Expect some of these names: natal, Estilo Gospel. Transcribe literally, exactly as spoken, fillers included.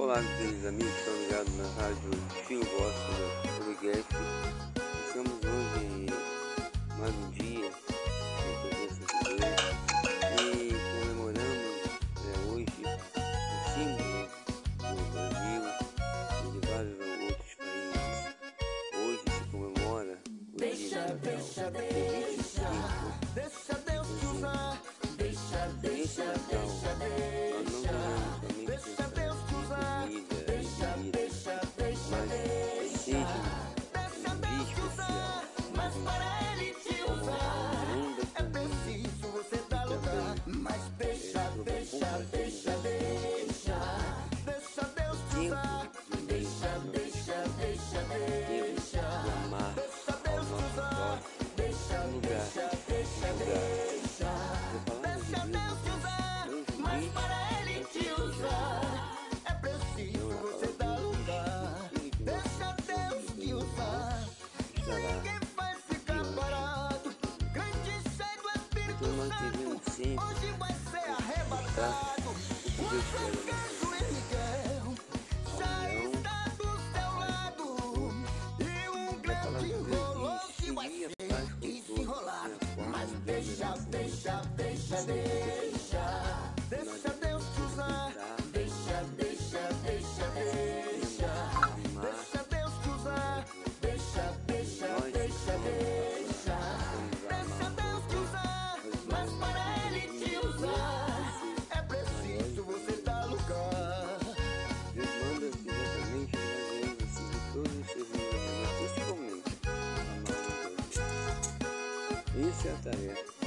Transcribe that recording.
Olá, meus queridos amigos, estão ligados na rádio Estilo Gospel, estamos hoje em mais um dia na presença de Deus e comemoramos é, hoje o símbolo do Brasil e de vários outros países. Hoje se comemora o deixa, dia deixa, de Natal, deixa Deus te usar, deixa, deixa, deixa, deixa. Hoje vai ser arrebatado, o Francisco e Miguel já está do seu lado, e um grande rolo se vai ser desenrolar, mas deixa, deixa, deixa, deixa, deixa Deus te usar, deixa, deixa, deixa, deixa, deixa Deus te usar, deixa, deixa, deixa, deixa. Isso é a tarefa.